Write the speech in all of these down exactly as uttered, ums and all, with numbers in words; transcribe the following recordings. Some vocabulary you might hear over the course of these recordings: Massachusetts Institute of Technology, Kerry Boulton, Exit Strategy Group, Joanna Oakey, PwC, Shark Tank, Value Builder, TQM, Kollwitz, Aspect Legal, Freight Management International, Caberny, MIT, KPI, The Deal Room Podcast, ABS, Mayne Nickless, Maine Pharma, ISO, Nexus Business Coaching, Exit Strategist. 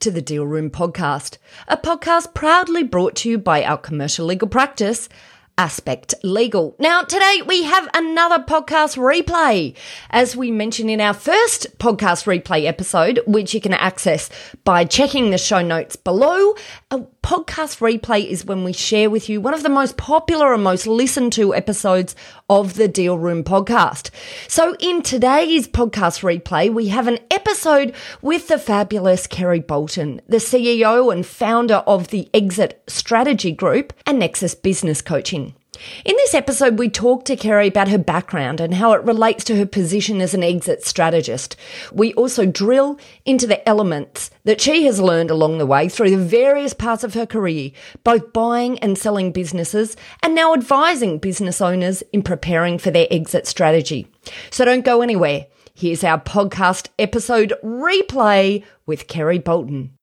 to the Deal Room Podcast, a podcast proudly brought to you by our commercial legal practice, Aspect Legal. Now, today we have another podcast replay. As we mentioned in our first podcast replay episode, which you can access by checking the show notes below, a podcast replay is when we share with you one of the most popular and most listened to episodes of the Deal Room Podcast. So in today's podcast replay, we have an episode with the fabulous Kerry Boulton, the C E O and founder of the Exit Strategy Group and Nexus Business Coaching. In this episode, we talk to Kerry about her background and how it relates to her position as an exit strategist. We also drill into the elements that she has learned along the way through the various parts of her career, both buying and selling businesses, and now advising business owners in preparing for their exit strategy. So don't go anywhere. Here's our podcast episode replay with Kerry Boulton.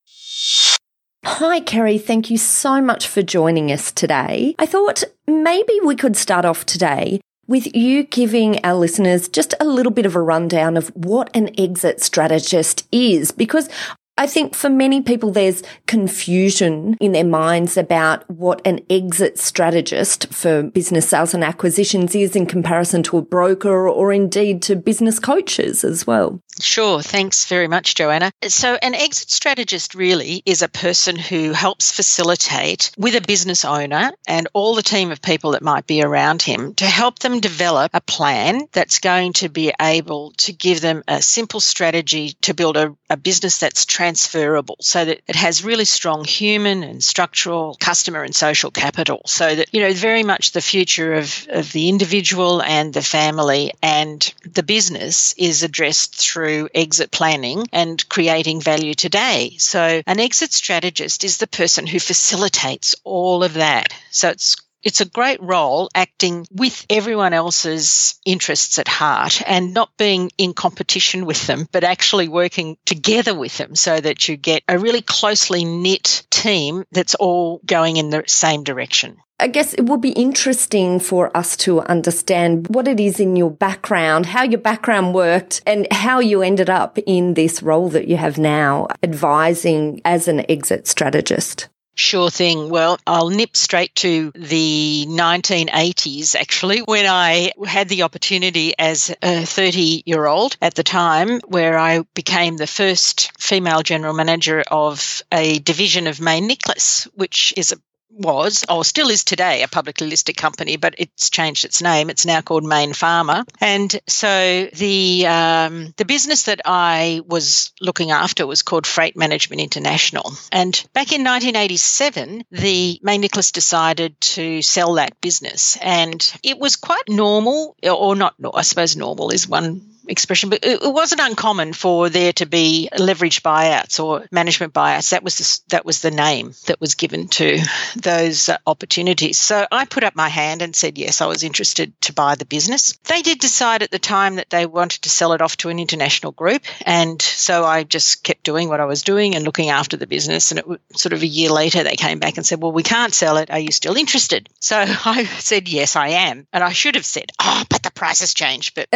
Hi, Kerry. Thank you so much for joining us today. I thought maybe we could start off today with you giving our listeners just a little bit of a rundown of what an exit strategist is, because I think for many people there's confusion in their minds about what an exit strategist for business sales and acquisitions is in comparison to a broker or indeed to business coaches as well. Sure. Thanks very much, Joanna. So an exit strategist really is a person who helps facilitate with a business owner and all the team of people that might be around him to help them develop a plan that's going to be able to give them a simple strategy to build a, a business that's transferable so that it has really strong human and structural, customer and social capital, so that, you know, very much the future of, of the individual and the family and the business is addressed through through exit planning and creating value today. So an exit strategist is the person who facilitates all of that. So it's It's a great role acting with everyone else's interests at heart and not being in competition with them, but actually working together with them so that you get a really closely knit team that's all going in the same direction. I guess it would be interesting for us to understand what it is in your background, how your background worked and how you ended up in this role that you have now, advising as an exit strategist. Sure thing. Well, I'll nip straight to the nineteen eighties, actually, when I had the opportunity as a thirty-year-old at the time, where I became the first female general manager of a division of Mayne Nickless, which is a was, or still is today, a publicly listed company, but it's changed its name. It's now called Maine Pharma. And so the um, the business that I was looking after was called Freight Management International. And back in nineteen eighty-seven, the Mayne Nickless decided to sell that business. And it was quite normal, or not, I suppose normal is one expression, but it wasn't uncommon for there to be leverage buyouts or management buyouts. That was the, that was the name that was given to those opportunities. So I put up my hand and said, yes, I was interested to buy the business. They did decide at the time that they wanted to sell it off to an international group. And so I just kept doing what I was doing and looking after the business. And it was sort of a year later, they came back and said, well, we can't sell it. Are you still interested? So I said, yes, I am. And I should have said, oh, but the price has changed. But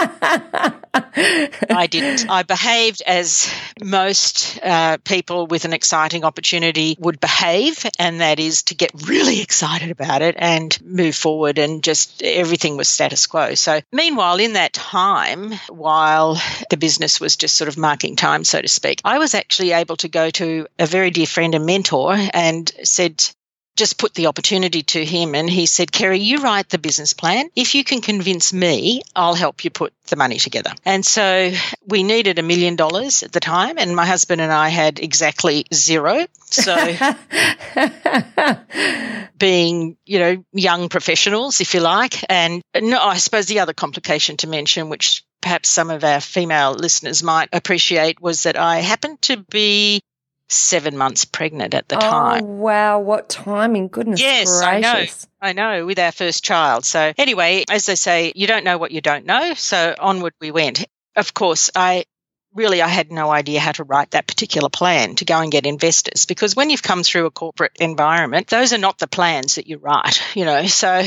I didn't. I behaved as most uh, people with an exciting opportunity would behave, and that is to get really excited about it and move forward, and just everything was status quo. So meanwhile, in that time, while the business was just sort of marking time, so to speak, I was actually able to go to a very dear friend and mentor and said, just put the opportunity to him, and he said, Kerry, you write the business plan. If you can convince me, I'll help you put the money together. And so we needed a million dollars at the time, and my husband and I had exactly zero. So being, you know, young professionals, if you like, and no, I suppose the other complication to mention, which perhaps some of our female listeners might appreciate, was that I happened to be seven months pregnant at the oh, time. Oh, wow. What timing. Goodness yes, gracious. I know. I know, with our first child. So anyway, as they say, you don't know what you don't know. So onward we went. Of course, I really, I had no idea how to write that particular plan to go and get investors, because when you've come through a corporate environment, those are not the plans that you write, you know. So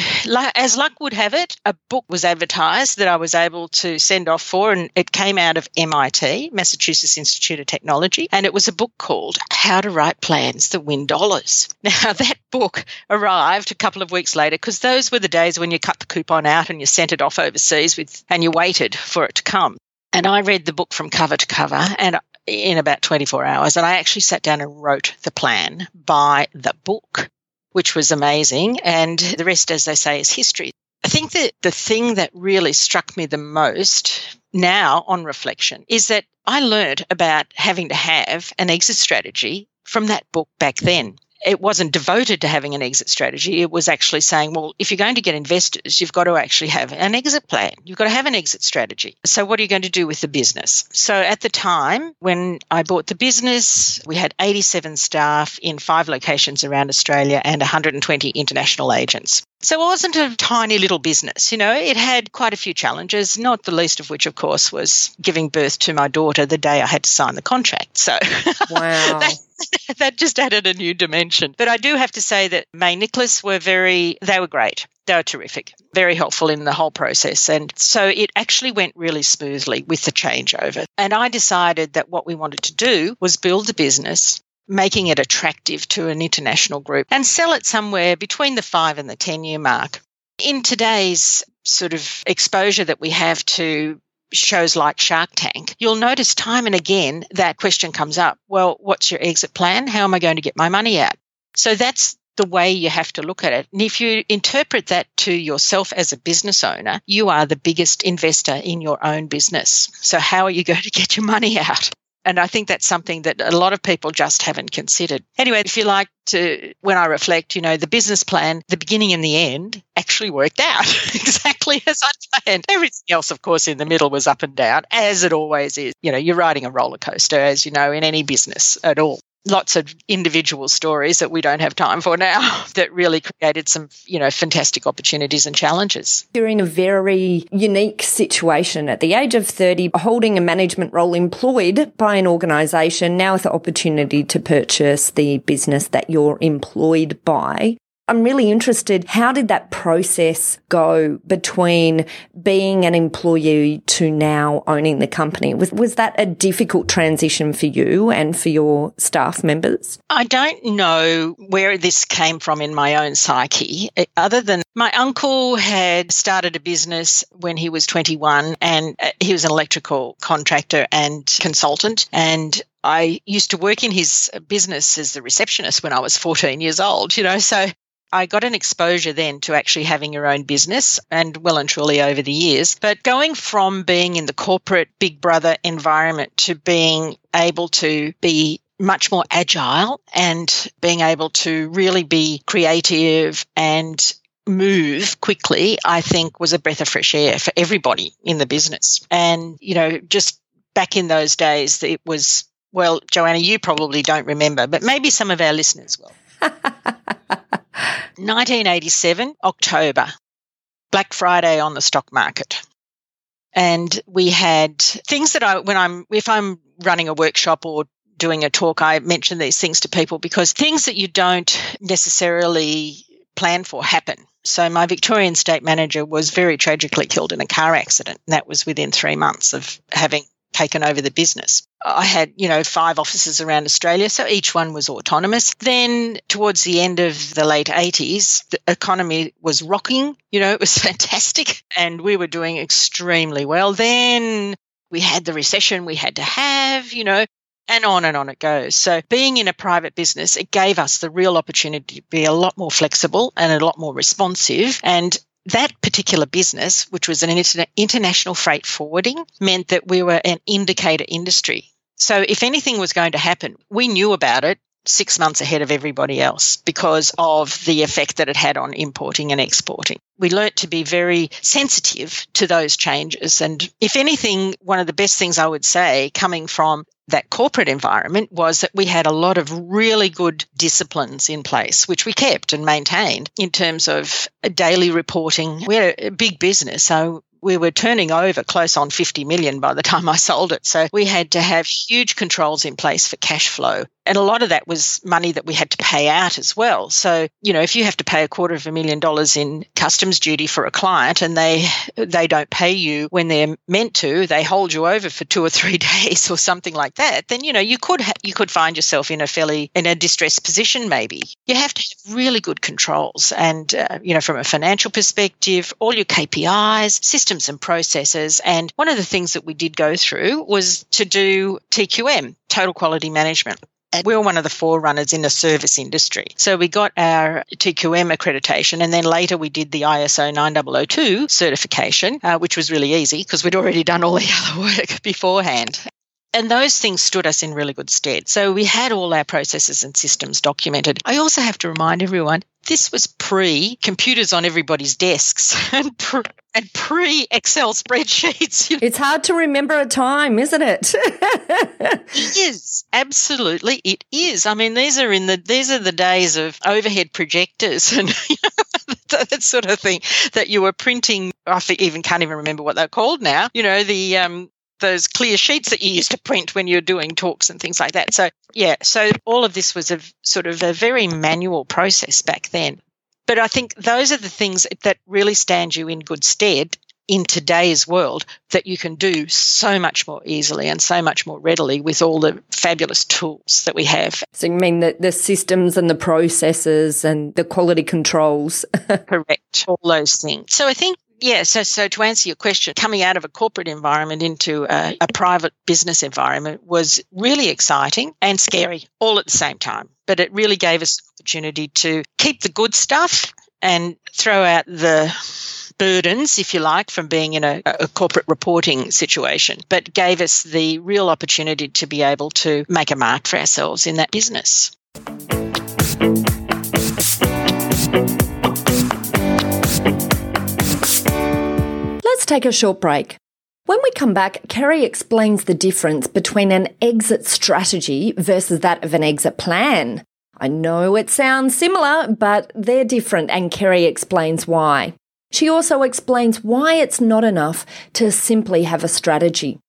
as luck would have it, a book was advertised that I was able to send off for, and it came out of M I T, Massachusetts Institute of Technology, and it was a book called How to Write Plans That Win Dollars. Now, that book arrived a couple of weeks later, because those were the days when you cut the coupon out and you sent it off overseas with, and you waited for it to come. And I read the book from cover to cover and in about twenty-four hours. And I actually sat down and wrote the plan by the book, which was amazing. And the rest, as they say, is history. I think that the thing that really struck me the most now on reflection is that I learned about having to have an exit strategy from that book back then. It wasn't devoted to having an exit strategy. It was actually saying, well, if you're going to get investors, you've got to actually have an exit plan. You've got to have an exit strategy. So what are you going to do with the business? So at the time when I bought the business, we had eighty-seven staff in five locations around Australia and one hundred twenty international agents. So it wasn't a tiny little business, you know. It had quite a few challenges, not the least of which, of course, was giving birth to my daughter the day I had to sign the contract. So wow. that, that just added a new dimension. But I do have to say that Mayne Nickless were very, they were great. They were terrific, very helpful in the whole process. And so it actually went really smoothly with the changeover. And I decided that what we wanted to do was build a business, making it attractive to an international group, and sell it somewhere between the five and the ten-year mark. In today's sort of exposure that we have to shows like Shark Tank, you'll notice time and again that question comes up. Well, what's your exit plan? How am I going to get my money out? So that's the way you have to look at it. And if you interpret that to yourself as a business owner, you are the biggest investor in your own business. So how are you going to get your money out? And I think that's something that a lot of people just haven't considered. Anyway, if you like to, when I reflect, you know, the business plan, the beginning and the end actually worked out exactly as I planned. Everything else, of course, in the middle was up and down, as it always is. You know, you're riding a roller coaster, as you know, in any business at all. Lots of individual stories that we don't have time for now that really created some, you know, fantastic opportunities and challenges. You're in a very unique situation at the age of thirty, holding a management role employed by an organisation, now with the opportunity to purchase the business that you're employed by. I'm really interested, how did that process go between being an employee to now owning the company? Was was that a difficult transition for you and for your staff members? I don't know where this came from in my own psyche, other than my uncle had started a business when he was twenty-one, and he was an electrical contractor and consultant, and I used to work in his business as the receptionist when I was fourteen years old, you know, so I got an exposure then to actually having your own business, and well and truly over the years. But going from being in the corporate big brother environment to being able to be much more agile and being able to really be creative and move quickly, I think was a breath of fresh air for everybody in the business. And, you know, just back in those days, it was, well, Joanna, you probably don't remember, but maybe some of our listeners will. nineteen eighty-seven, October, Black Friday on the stock market. And we had things that I, when I'm, if I'm running a workshop or doing a talk, I mention these things to people, because things that you don't necessarily plan for happen. So my Victorian state manager was very tragically killed in a car accident. And that was within three months of having taken over the business. I had, you know, five offices around Australia, so each one was autonomous. Then towards the end of the late eighties, the economy was rocking, you know, it was fantastic, and we were doing extremely well. Then we had the recession we had to have, you know, and on and on it goes. So being in a private business, it gave us the real opportunity to be a lot more flexible and a lot more responsive. And that particular business, which was an inter- international freight forwarding, meant that we were an indicator industry. So if anything was going to happen, we knew about it six months ahead of everybody else because of the effect that it had on importing and exporting. We learnt to be very sensitive to those changes. And if anything, one of the best things I would say coming from that corporate environment was that we had a lot of really good disciplines in place, which we kept and maintained in terms of daily reporting. We're a big business, so we were turning over close on fifty million by the time I sold it. So we had to have huge controls in place for cash flow. And a lot of that was money that we had to pay out as well. So, you know, if you have to pay a quarter of a million dollars in customs duty for a client and they they don't pay you when they're meant to, they hold you over for two or three days or something like that, then, you know, you could ha- you could find yourself in a fairly, in a distressed position maybe. You have to have really good controls and, uh, you know, from a financial perspective, all your K P Is, systems and processes. And one of the things that we did go through was to do T Q M, Total Quality Management. And we were one of the forerunners in the service industry. So we got our T Q M accreditation, and then later we did the I S O nine thousand two certification, uh, which was really easy because we'd already done all the other work beforehand. And those things stood us in really good stead. So we had all our processes and systems documented. I also have to remind everyone, this was pre-computers on everybody's desks and pre- and pre-Excel spreadsheets. You know? It's hard to remember a time, isn't it? It is. Absolutely, it is. I mean, these are in the these are the days of overhead projectors and you know, that sort of thing that you were printing. I even can't even remember what they're called now. You know, the um, those clear sheets that you used to print when you're doing talks and things like that. So, yeah, so all of this was a sort of a very manual process back then. But I think those are the things that really stand you in good stead in today's world that you can do so much more easily and so much more readily with all the fabulous tools that we have. So you mean the, the systems and the processes and the quality controls? Correct, all those things. So I think Yeah, so so to answer your question, coming out of a corporate environment into a, a private business environment was really exciting and scary all at the same time. But it really gave us the opportunity to keep the good stuff and throw out the burdens, if you like, from being in a, a corporate reporting situation, but gave us the real opportunity to be able to make a mark for ourselves in that business. Take a short break. When we come back, Kerry explains the difference between an exit strategy versus that of an exit plan. I know it sounds similar, but they're different, and Kerry explains why. She also explains why it's not enough to simply have a strategy.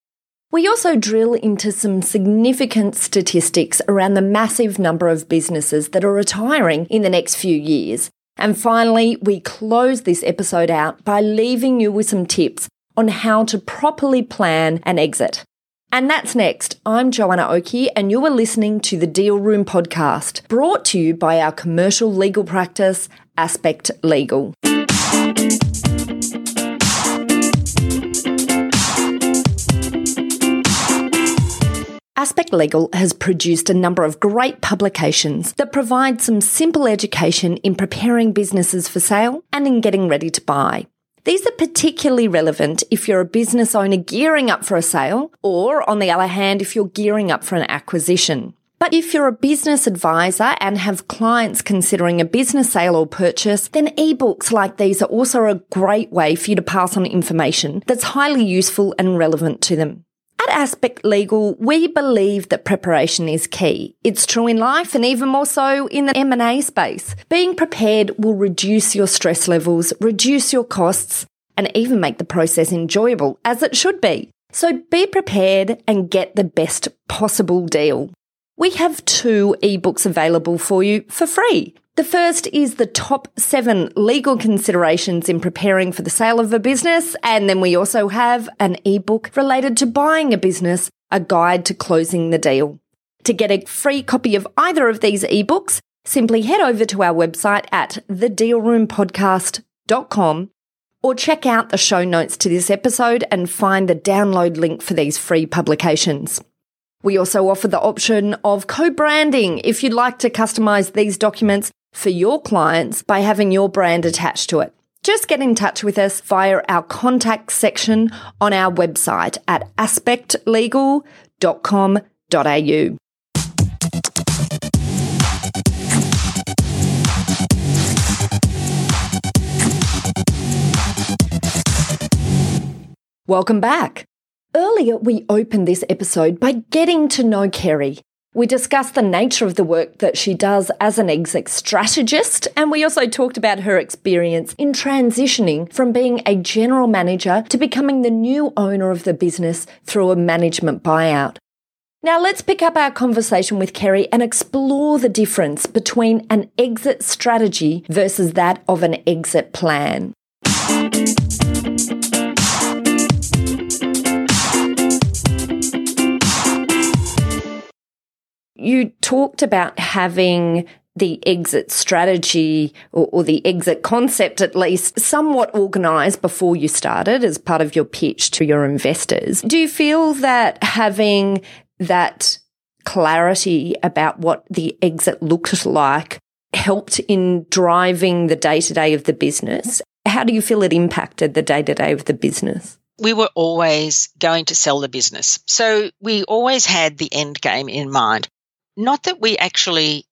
We also drill into some significant statistics around the massive number of businesses that are retiring in the next few years. And finally, we close this episode out by leaving you with some tips on how to properly plan an exit. And that's next. I'm Joanna Oakey, and you are listening to The Deal Room Podcast, brought to you by our commercial legal practice, Aspect Legal. Aspect Legal has produced a number of great publications that provide some simple education in preparing businesses for sale and in getting ready to buy. These are particularly relevant if you're a business owner gearing up for a sale or, on the other hand, if you're gearing up for an acquisition. But if you're a business advisor and have clients considering a business sale or purchase, then ebooks like these are also a great way for you to pass on information that's highly useful and relevant to them. At Aspect Legal, we believe that preparation is key. It's true in life and even more so in the M and A space. Being prepared will reduce your stress levels, reduce your costs, and even make the process enjoyable, as it should be. So be prepared and get the best possible deal. We have two ebooks available for you for free. The first is the top seven legal considerations in preparing for the sale of a business. And then we also have an ebook related to buying a business, a guide to closing the deal. To get a free copy of either of these ebooks, simply head over to our website at the deal room podcast dot com or check out the show notes to this episode and find the download link for these free publications. We also offer the option of co-branding if you'd like to customize these documents for your clients by having your brand attached to it. Just get in touch with us via our contact section on our website at aspect legal dot com dot a u. Welcome back. Earlier, we opened this episode by getting to know Kerry. We discussed the nature of the work that she does as an exit strategist, and we also talked about her experience in transitioning from being a general manager to becoming the new owner of the business through a management buyout. Now let's pick up our conversation with Kerry and explore the difference between an exit strategy versus that of an exit plan. You talked about having the exit strategy or, or the exit concept, at least, somewhat organised before you started as part of your pitch to your investors. Do you feel that having that clarity about what the exit looked like helped in driving the day-to-day of the business? How do you feel it impacted the day-to-day of the business? We were always going to sell the business. So we always had the end game in mind. Not that we actually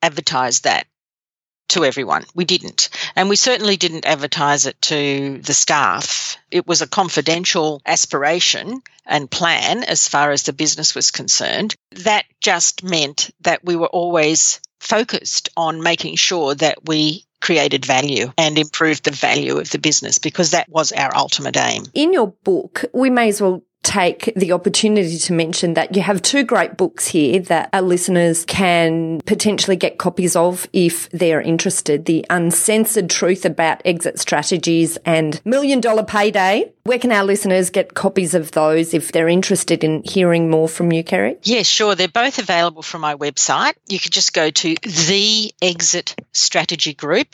advertised that to everyone. We didn't. And we certainly didn't advertise it to the staff. It was a confidential aspiration and plan as far as the business was concerned. That just meant that we were always focused on making sure that we created value and improved the value of the business, because that was our ultimate aim. In your book, we may as well take the opportunity to mention that you have two great books here that our listeners can potentially get copies of if they're interested. The Uncensored Truth About Exit Strategies and Million Dollar Payday. Where can our listeners get copies of those if they're interested in hearing more from you, Kerry? Yeah, sure. They're both available from my website. You could just go to the Exit Strategy Group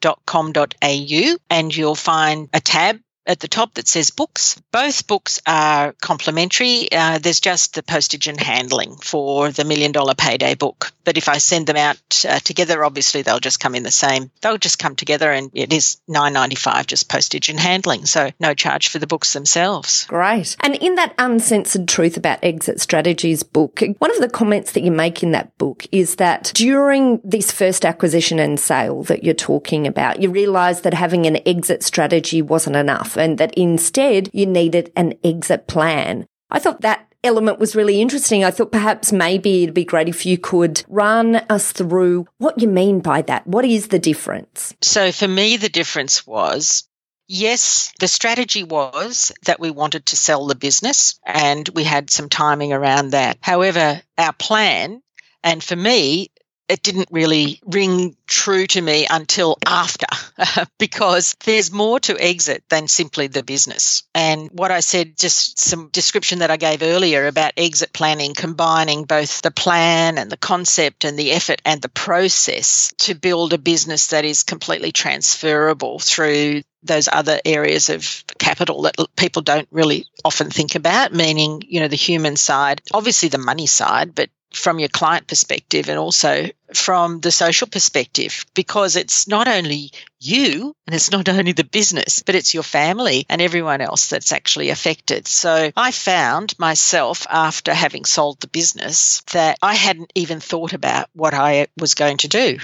dot com dot a u and you'll find a tab at the top that says books. Both books are complimentary. Uh, there's just the postage and handling for the Million Dollar Payday book. But if I send them out uh, together, obviously they'll just come in the same. They'll just come together, and it is nine dollars ninety-five just postage and handling. So no charge for the books themselves. Great. And in that Uncensored Truth About Exit Strategies book, one of the comments that you make in that book is that during this first acquisition and sale that you're talking about, you realised that having an exit strategy wasn't enough, and that instead you needed an exit plan. I thought that element was really interesting. I thought perhaps maybe it'd be great if you could run us through what you mean by that. What is the difference? So for me, the difference was, yes, the strategy was that we wanted to sell the business and we had some timing around that. However, our plan, and for me, it didn't really ring true to me until after, because there's more to exit than simply the business. And what I said, just some description that I gave earlier about exit planning, combining both the plan and the concept and the effort and the process to build a business that is completely transferable through those other areas of capital that people don't really often think about, meaning, you know, the human side, obviously the money side, but from your client perspective and also from the social perspective, because it's not only you and it's not only the business, but it's your family and everyone else that's actually affected. So I found myself, after having sold the business, that I hadn't even thought about what I was going to do.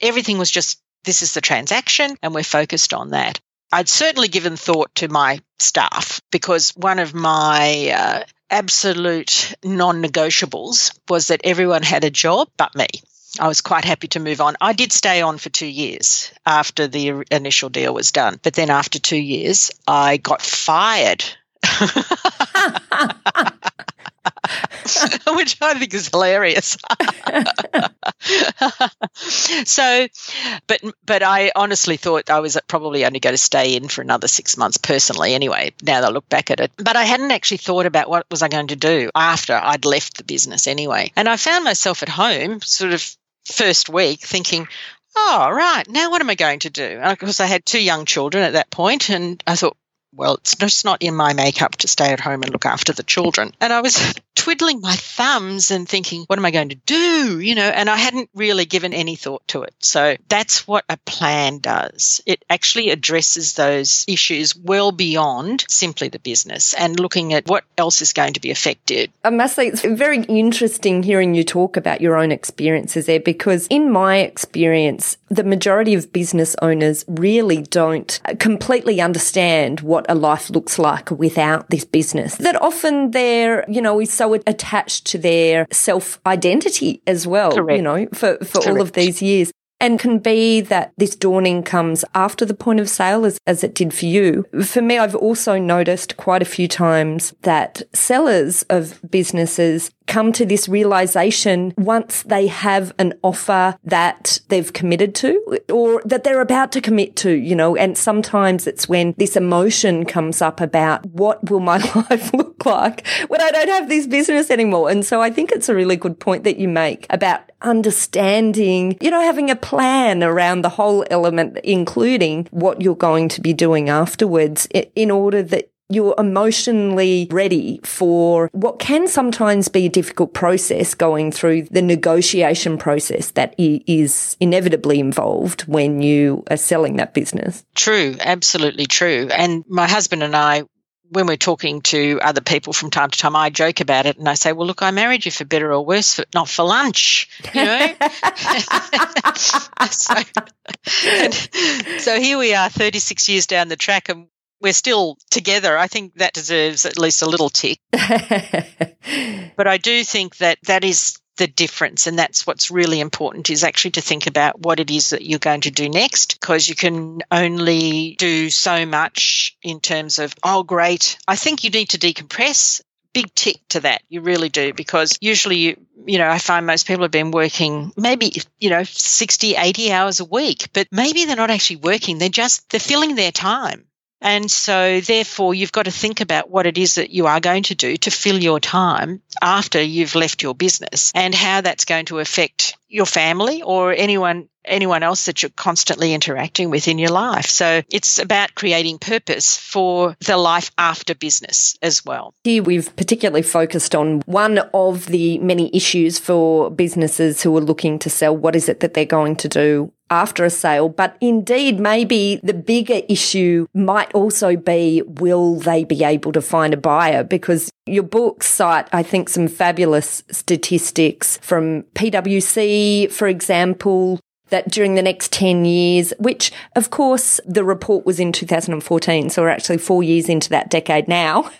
Everything was just, this is the transaction and we're focused on that. I'd certainly given thought to my staff, because one of my uh, absolute non-negotiables was that everyone had a job but me. I was quite happy to move on. I did stay on for two years after the initial deal was done. But then after two years, I got fired, which I think is hilarious. So, but but I honestly thought I was probably only going to stay in for another six months personally anyway, now that I look back at it. But I hadn't actually thought about what was I going to do after I'd left the business anyway. And I found myself at home sort of first week thinking, oh, right, now what am I going to do? And of course, I had two young children at that point, and I thought, well, it's just not in my makeup to stay at home and look after the children. And I was twiddling my thumbs and thinking, what am I going to do? You know, and I hadn't really given any thought to it. So that's what a plan does. It actually addresses those issues well beyond simply the business and looking at what else is going to be affected. I must say, it's very interesting hearing you talk about your own experiences there, because in my experience, the majority of business owners really don't completely understand what what a life looks like without this business. That often they're, you know, is so attached to their self-identity as well, Correct. you know, for, for all of these years. And can be that this dawning comes after the point of sale as, as it did for you. For me, I've also noticed quite a few times that sellers of businesses come to this realization once they have an offer that they've committed to or that they're about to commit to, you know, and sometimes it's when this emotion comes up about what will my life look like when I don't have this business anymore. And so I think it's a really good point that you make about understanding, you know, having a plan around the whole element, including what you're going to be doing afterwards in order that you're emotionally ready for what can sometimes be a difficult process going through the negotiation process that is inevitably involved when you are selling that business. True, absolutely true. And my husband and I, when we're talking to other people from time to time, I joke about it and I say, well, look, I married you for better or worse, for, not for lunch, you know. so, and, so here we are thirty-six years down the track and we're still together. I think that deserves at least a little tick. But I do think that that is the difference, and that's what's really important, is actually to think about what it is that you're going to do next, because you can only do so much in terms of, oh, great, I think you need to decompress. Big tick to that, you really do, because usually, you, you know, I find most people have been working maybe, you know, sixty, eighty hours a week, but maybe they're not actually working. They're just, they're filling their time. And so, therefore, you've got to think about what it is that you are going to do to fill your time after you've left your business and how that's going to affect your family or anyone anyone else that you're constantly interacting with in your life. So it's about creating purpose for the life after business as well. Here we've particularly focused on one of the many issues for businesses who are looking to sell. What is it that they're going to do after a sale? But indeed, maybe the bigger issue might also be, will they be able to find a buyer? Because your book cite, I think, some fabulous statistics from P W C, for example, that during the next ten years, which, of course, the report was in two thousand fourteen, so we're actually four years into that decade now,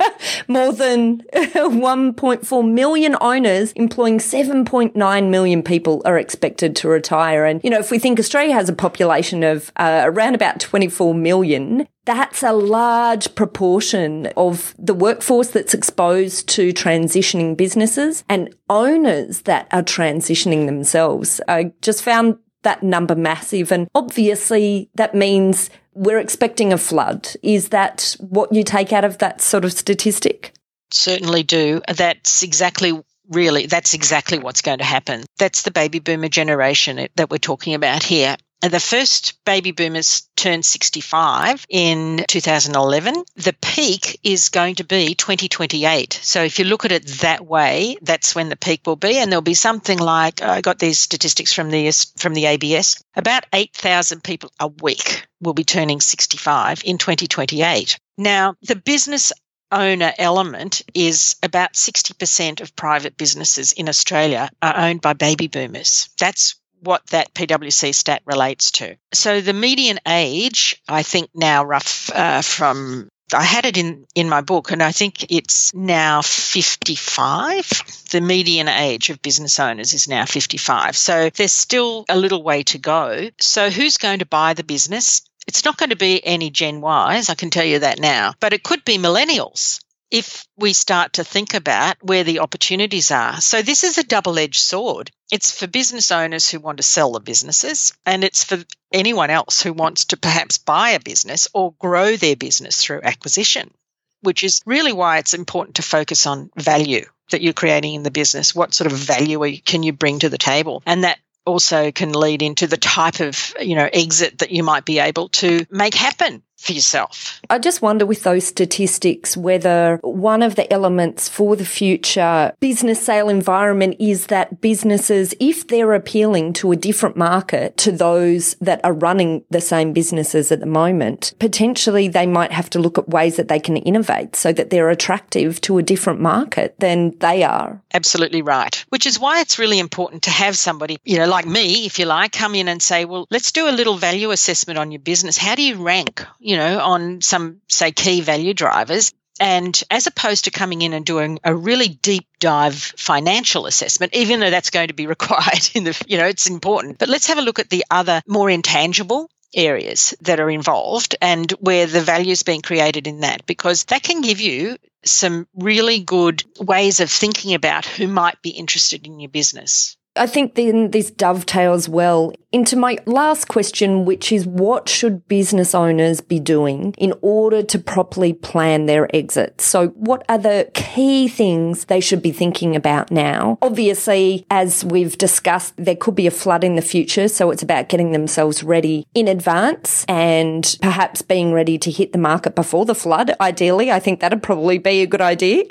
more than one point four million owners employing seven point nine million people are expected to retire. And, you know, if we think Australia has a population of uh, around about twenty-four million, that's a large proportion of the workforce that's exposed to transitioning businesses and owners that are transitioning themselves. I just found that number massive. And obviously that means we're expecting a flood. Is that what you take out of that sort of statistic? Certainly do. That's exactly really, that's exactly what's going to happen. That's the baby boomer generation that we're talking about here. And the first baby boomers turned sixty-five in two thousand eleven. The peak is going to be twenty twenty-eight. So if you look at it that way, that's when the peak will be. And there'll be something like, I got these statistics from the from the A B S, about eight thousand people a week will be turning sixty-five in twenty twenty-eight. Now, the business owner element is about sixty percent of private businesses in Australia are owned by baby boomers. That's what that P W C stat relates to. So the median age, I think now rough uh, from, I had it in, in my book, and I think it's now fifty-five. The median age of business owners is now fifty-five. So there's still a little way to go. So who's going to buy the business? It's not going to be any Gen Ys, I can tell you that now, but it could be millennials if we start to think about where the opportunities are. So this is a double-edged sword. It's for business owners who want to sell the businesses, and it's for anyone else who wants to perhaps buy a business or grow their business through acquisition, which is really why it's important to focus on value that you're creating in the business. What sort of value can you bring to the table? And that also can lead into the type of, you know, exit that you might be able to make happen for yourself. I just wonder with those statistics whether one of the elements for the future business sale environment is that businesses, if they're appealing to a different market to those that are running the same businesses at the moment, potentially they might have to look at ways that they can innovate so that they're attractive to a different market than they are. Absolutely right. Which is why it's really important to have somebody, you know, like me, if you like, come in and say, well, let's do a little value assessment on your business. How do you rank, you you know, on some, say, key value drivers. And as opposed to coming in and doing a really deep dive financial assessment, even though that's going to be required in the, you know, it's important. But let's have a look at the other more intangible areas that are involved and where the value is being created in that, because that can give you some really good ways of thinking about who might be interested in your business. I think then this dovetails well into my last question, which is what should business owners be doing in order to properly plan their exit? So what are the key things they should be thinking about now? Obviously, as we've discussed, there could be a flood in the future. So it's about getting themselves ready in advance and perhaps being ready to hit the market before the flood. Ideally, I think that'd probably be a good idea.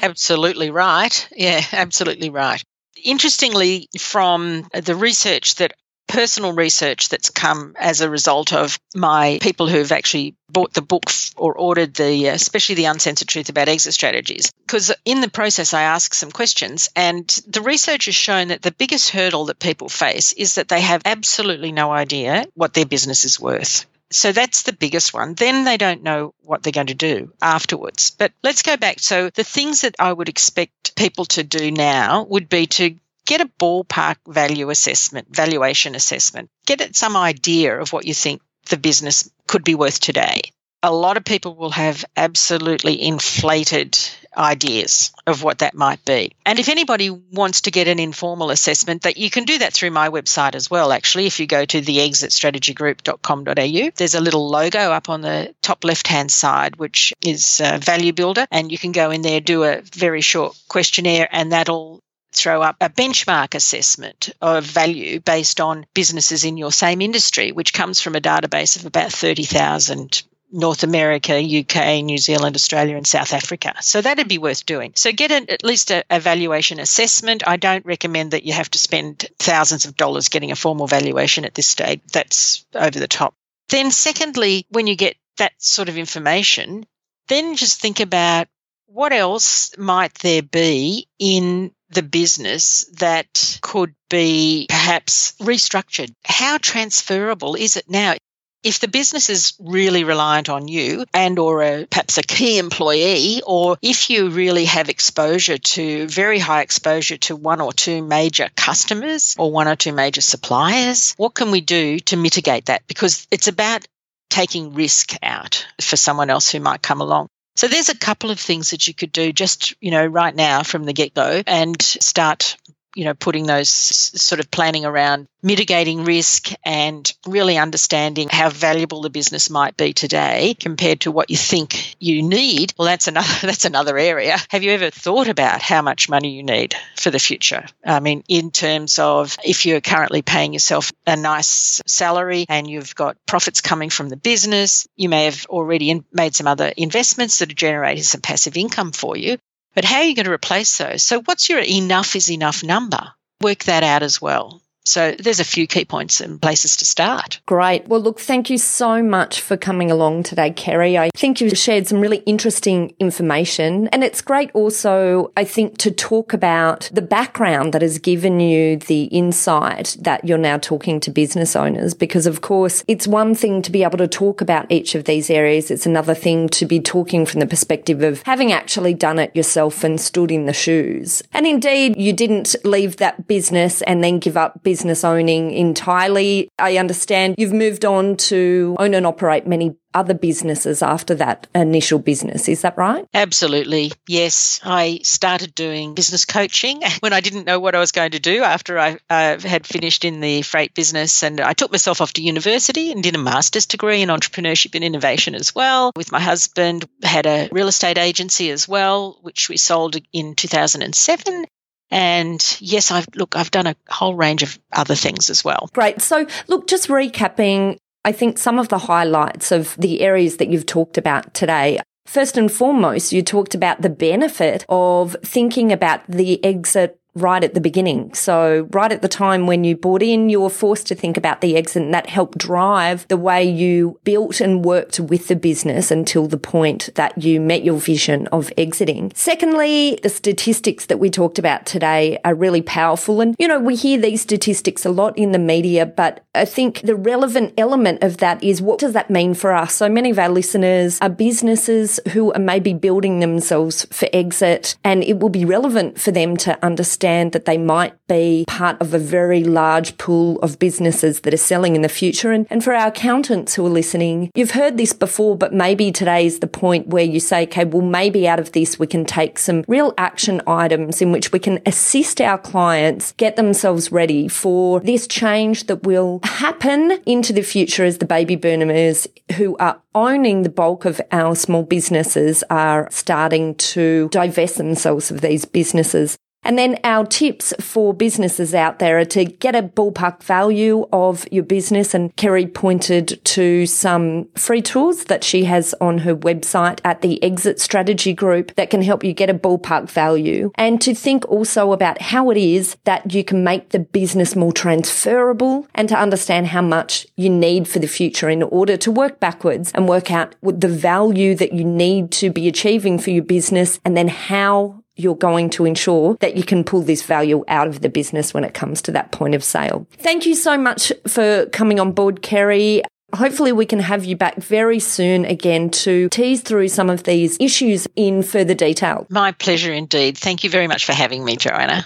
Absolutely right. Yeah, absolutely right. Interestingly, from the research that personal research that's come as a result of my people who've actually bought the book or ordered the, especially the Uncensored Truth About Exit Strategies, because in the process I ask some questions, and the research has shown that the biggest hurdle that people face is that they have absolutely no idea what their business is worth. So that's the biggest one. Then they don't know what they're going to do afterwards. But let's go back. So the things that I would expect people to do now would be to get a ballpark value assessment, valuation assessment. Get some idea of what you think the business could be worth today. A lot of people will have absolutely inflated ideas of what that might be. And if anybody wants to get an informal assessment, that you can do that through my website as well, actually. If you go to the exit strategy group dot com dot a u, there's a little logo up on the top left-hand side, which is uh, Value Builder, and you can go in there, do a very short questionnaire, and that'll throw up a benchmark assessment of value based on businesses in your same industry, which comes from a database of about thirty thousand North America, U K, New Zealand, Australia, and South Africa. So that'd be worth doing. So get an, at least a, a valuation assessment. I don't recommend that you have to spend thousands of dollars getting a formal valuation at this stage. That's over the top. Then secondly, when you get that sort of information, then just think about what else might there be in the business that could be perhaps restructured. How transferable is it now? If the business is really reliant on you and or a, perhaps a key employee, or if you really have exposure to, very high exposure to one or two major customers or one or two major suppliers, what can we do to mitigate that? Because it's about taking risk out for someone else who might come along. So there's a couple of things that you could do just, you know, right now from the get-go and start, you know, putting those sort of planning around mitigating risk and really understanding how valuable the business might be today compared to what you think you need. Well, that's another that's another area. Have you ever thought about how much money you need for the future? I mean, in terms of if you're currently paying yourself a nice salary and you've got profits coming from the business, you may have already made some other investments that are generating some passive income for you. But how are you going to replace those? So what's your enough is enough number? Work that out as well. So there's a few key points and places to start. Great. Well, look, thank you so much for coming along today, Kerry. I think you shared some really interesting information. And it's great also, I think, to talk about the background that has given you the insight that you're now talking to business owners. Because, of course, it's one thing to be able to talk about each of these areas. It's another thing to be talking from the perspective of having actually done it yourself and stood in the shoes. And indeed, you didn't leave that business and then give up business. Business owning entirely. I understand you've moved on to own and operate many other businesses after that initial business. Is that right? Absolutely. Yes. I started doing business coaching when I didn't know what I was going to do after I uh, had finished in the freight business. And I took myself off to university and did a master's degree in entrepreneurship and innovation as well. With my husband, had a real estate agency as well, which we sold in two thousand seven. And yes, I've look, I've done a whole range of other things as well. Great. So look, just recapping, I think some of the highlights of the areas that you've talked about today. First and foremost, you talked about the benefit of thinking about the exit right at the beginning. So right at the time when you bought in, you were forced to think about the exit, and that helped drive the way you built and worked with the business until the point that you met your vision of exiting. Secondly, the statistics that we talked about today are really powerful. And, you know, we hear these statistics a lot in the media, but I think the relevant element of that is, what does that mean for us? So many of our listeners are businesses who are maybe building themselves for exit, and it will be relevant for them to understand that they might be part of a very large pool of businesses that are selling in the future. And, and for our accountants who are listening, you've heard this before, but maybe today is the point where you say, okay, well, maybe out of this, we can take some real action items in which we can assist our clients get themselves ready for this change that will happen into the future as the baby boomers who are owning the bulk of our small businesses are starting to divest themselves of these businesses. And then our tips for businesses out there are to get a ballpark value of your business. And Kerry pointed to some free tools that she has on her website at the Exit Strategy Group that can help you get a ballpark value. And to think also about how it is that you can make the business more transferable, and to understand how much you need for the future in order to work backwards and work out the value that you need to be achieving for your business, and then how you're going to ensure that you can pull this value out of the business when it comes to that point of sale. Thank you so much for coming on board, Kerry. Hopefully we can have you back very soon again to tease through some of these issues in further detail. My pleasure indeed. Thank you very much for having me, Joanna.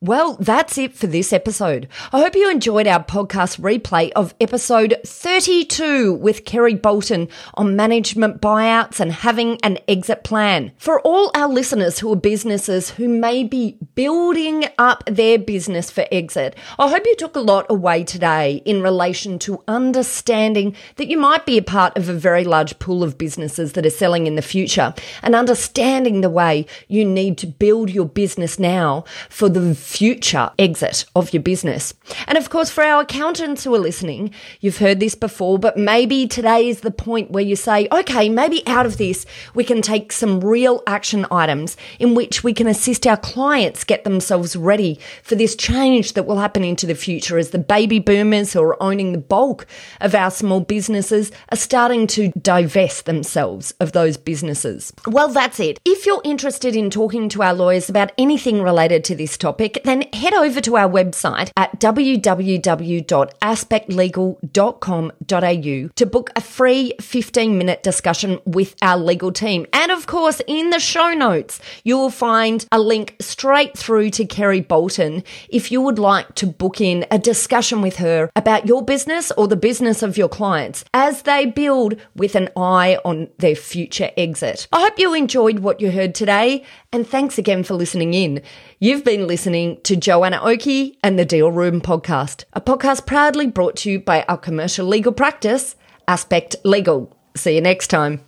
Well, that's it for this episode. I hope you enjoyed our podcast replay of episode thirty-two with Kerry Boulton on management buyouts and having an exit plan. For all our listeners who are businesses who may be building up their business for exit, I hope you took a lot away today in relation to understanding that you might be a part of a very large pool of businesses that are selling in the future, and understanding the way you need to build your business now for the future exit of your business. And of course, for our accountants who are listening, you've heard this before, but maybe today is the point where you say, okay, maybe out of this, we can take some real action items in which we can assist our clients get themselves ready for this change that will happen into the future as the baby boomers who are owning the bulk of our small businesses are starting to divest themselves of those businesses. Well, that's it. If you're interested in talking to our lawyers about anything related to this topic, then head over to our website at w w w dot aspect legal dot com dot a u to book a free fifteen minute discussion with our legal team. And of course, in the show notes, you'll find a link straight through to Kerry Boulton if you would like to book in a discussion with her about your business or the business of your clients as they build with an eye on their future exit. I hope you enjoyed what you heard today, and thanks again for listening in. You've been listening to Joanna Oakey and the Deal Room Podcast, a podcast proudly brought to you by our commercial legal practice, Aspect Legal. See you next time.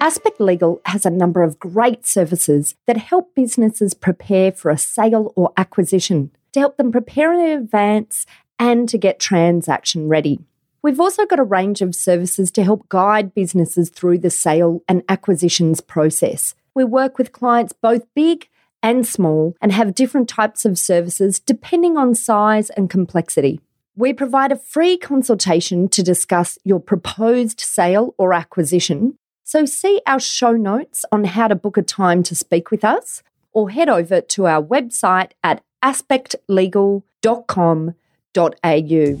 Aspect Legal has a number of great services that help businesses prepare for a sale or acquisition, to help them prepare in advance and to get transaction ready. We've also got a range of services to help guide businesses through the sale and acquisitions process. We work with clients both big and small, and have different types of services depending on size and complexity. We provide a free consultation to discuss your proposed sale or acquisition, so see our show notes on how to book a time to speak with us, or head over to our website at aspect legal dot com dot a u.